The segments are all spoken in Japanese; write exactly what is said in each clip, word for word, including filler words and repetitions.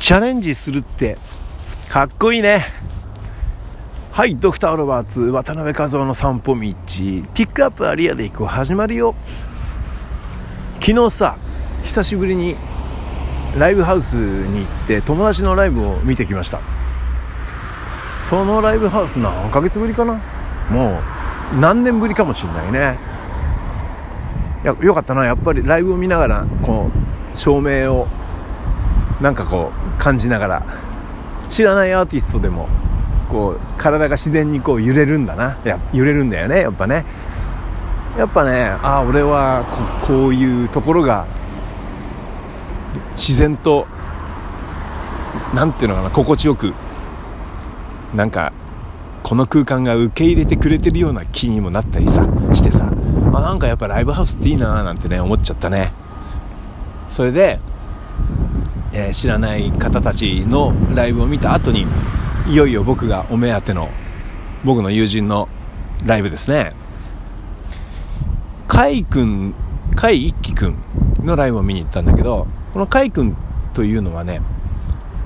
チャレンジするってかっこいいね。はい、ドクターロバーツ渡辺和夫の散歩道、ピックアップアリアで行く始まるよ。昨日さ、久しぶりにライブハウスに行って友達のライブを見てきました。そのライブハウス何ヶ月ぶりかな、もう何年ぶりかもしれないね。いや、よかったな。やっぱりライブを見ながらこう照明をなんかこう感じながら、知らないアーティストでもこう体が自然にこう揺れるんだな。いや、揺れるんだよね、やっぱね。やっぱね、ああ俺は こ, こういうところが自然となんていうのかな、心地よくなんかこの空間が受け入れてくれてるような気にもなったりさしてさ、あ、なんかやっぱライブハウスっていいなーなんてね思っちゃったね。それで、えー、知らない方たちのライブを見た後に、いよいよ僕がお目当ての僕の友人のライブですね、カイ君、カイ一輝君のライブを見に行ったんだけど、このカイ君というのはね、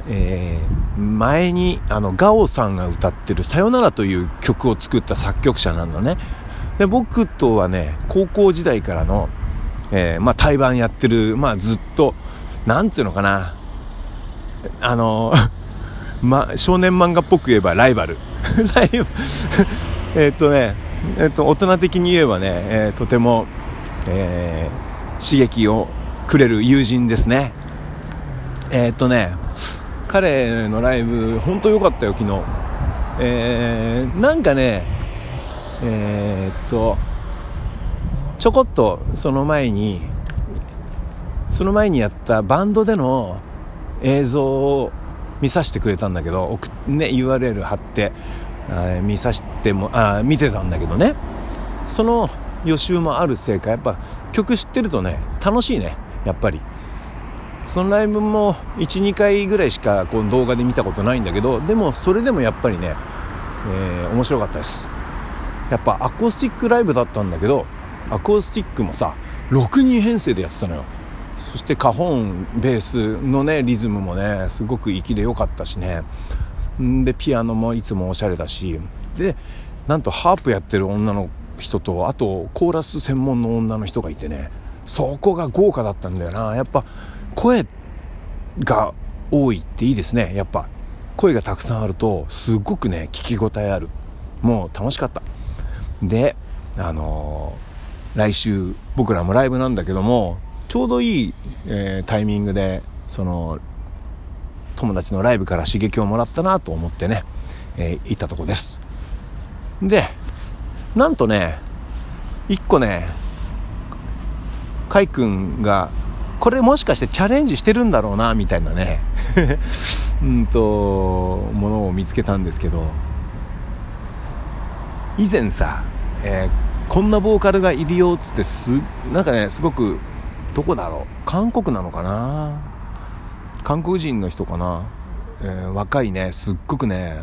えー、前にあのガオさんが歌ってるさよならという曲を作った作曲者なんだね。で、僕とはね高校時代からの、えー、まあ対バンやってる、まあずっとなんていうのかな、あのま少年漫画っぽく言えばライバルライバルえっとねえっと大人的に言えばね、えー、とても、えー、刺激をくれる友人ですね。えっとね彼のライブ本当良かったよ昨日。えー、なんかねえー、っとちょこっとその前にその前にやったバンドでの映像を見させてくれたんだけど、ね、ユーアールエル 貼って見させてもあ見てたんだけどね、その予習もあるせいかやっぱ曲知ってるとね楽しいね。やっぱりそのライブも いち,に 回ぐらいしかこう動画で見たことないんだけど、でもそれでもやっぱりね、えー、面白かったです。やっぱアコースティックライブだったんだけど、アコースティックもさろくにん編成でやってたのよ。そしてカホンベースのねリズムもねすごく粋で良かったしね。でピアノもいつもおしゃれだし、でなんとハープやってる女の人と、あとコーラス専門の女の人がいてね、そこが豪華だったんだよな。やっぱ声が多いっていいですね。やっぱ声がたくさんあるとすごくね聞き応えある。もう楽しかった。で、あのー、来週僕らもライブなんだけども、ちょうどいい、えー、タイミングでその友達のライブから刺激をもらったなと思ってね、えー、行ったとこです。で、なんとね一個ねカイ君がこれもしかしてチャレンジしてるんだろうなみたいなねうんとものを見つけたんですけど、以前さ、えー、こんなボーカルがいるよっつって、すなんかねすごくどこだろう、韓国なのかな、韓国人の人かな、えー、若いねすっごくね、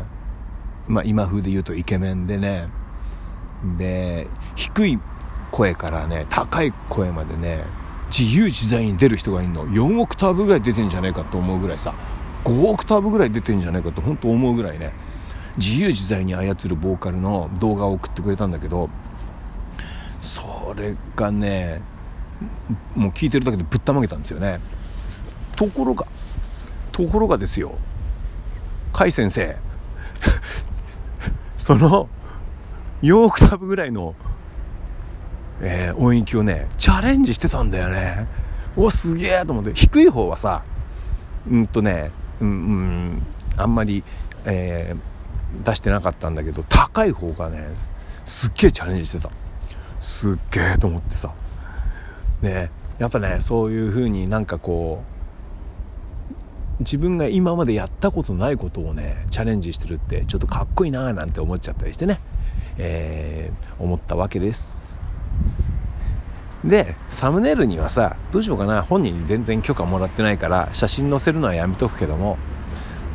まあ、今風で言うとイケメンでね、で低い声からね高い声までね自由自在に出る人がいるの。よんオクターブぐらい出てんじゃないかと思うぐらいさ、ごオクターブぐらい出てんじゃないかと本当思うぐらいね自由自在に操るボーカルの動画を送ってくれたんだけど、それがねもう聞いてるだけでぶったまげたんですよね。ところがところがですよ、甲斐先生そのよんオクターブぐらいの、えー、音域をねチャレンジしてたんだよね。おすげえと思って。低い方はさうんとねうんうんあんまり、えー出してなかったんだけど、高い方がねすっげえチャレンジしてた。すっげえと思ってさね、やっぱねそういう風になんかこう自分が今までやったことないことをねチャレンジしてるってちょっとかっこいいなーなんて思っちゃったりしてね、えー、思ったわけです。でサムネイルにはさどうしようかな、本人に全然許可もらってないから写真載せるのはやめとくけども、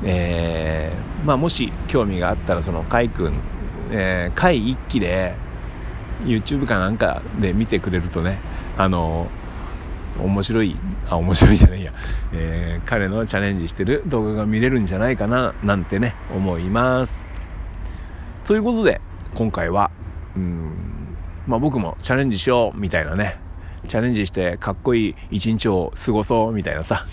えーまあ、もし興味があったらそのカイ君、えー、カイ一輝で YouTube かなんかで見てくれるとね、あのー、面白いあ面白いじゃないや、え彼のチャレンジしてる動画が見れるんじゃないかななんてね思います。ということで今回はうーん、まあ、僕もチャレンジしようみたいなね、チャレンジしてかっこいい一日を過ごそうみたいなさ、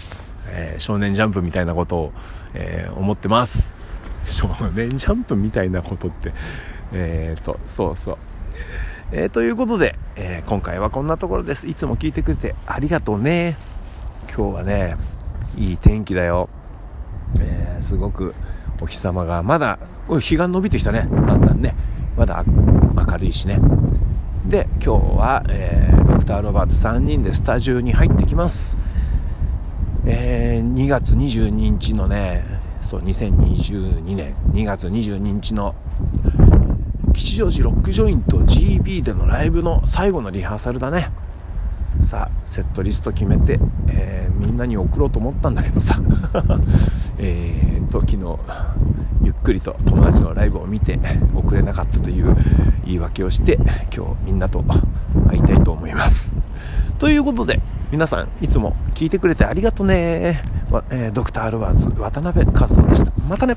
えー、少年ジャンプみたいなことを、えー、思ってます。少年ジャンプみたいなことってえーとそうそう。えー、ということで、えー、今回はこんなところです。いつも聞いてくれてありがとうね。今日はねいい天気だよ、えー、すごくお日様がまだ日が伸びてきたね、だんだんねまだ明るいしね。で今日は、えー、ドクターロバーツさんにんでスタジオに入ってきます、えー、にがつにじゅうににちのねそうにせんにじゅうにねんにがつにじゅうににちの吉祥寺ロックジョイント ジービー でのライブの最後のリハーサルだね。さあセットリスト決めて、えー、みんなに送ろうと思ったんだけどさえーと昨日ゆっくりと友達のライブを見て送れなかったという言い訳をして今日みんなと会いたいと思います。ということで皆さんいつも聞いてくれてありがとね、えー、ドクターロバーツ渡辺和夫でした。またね。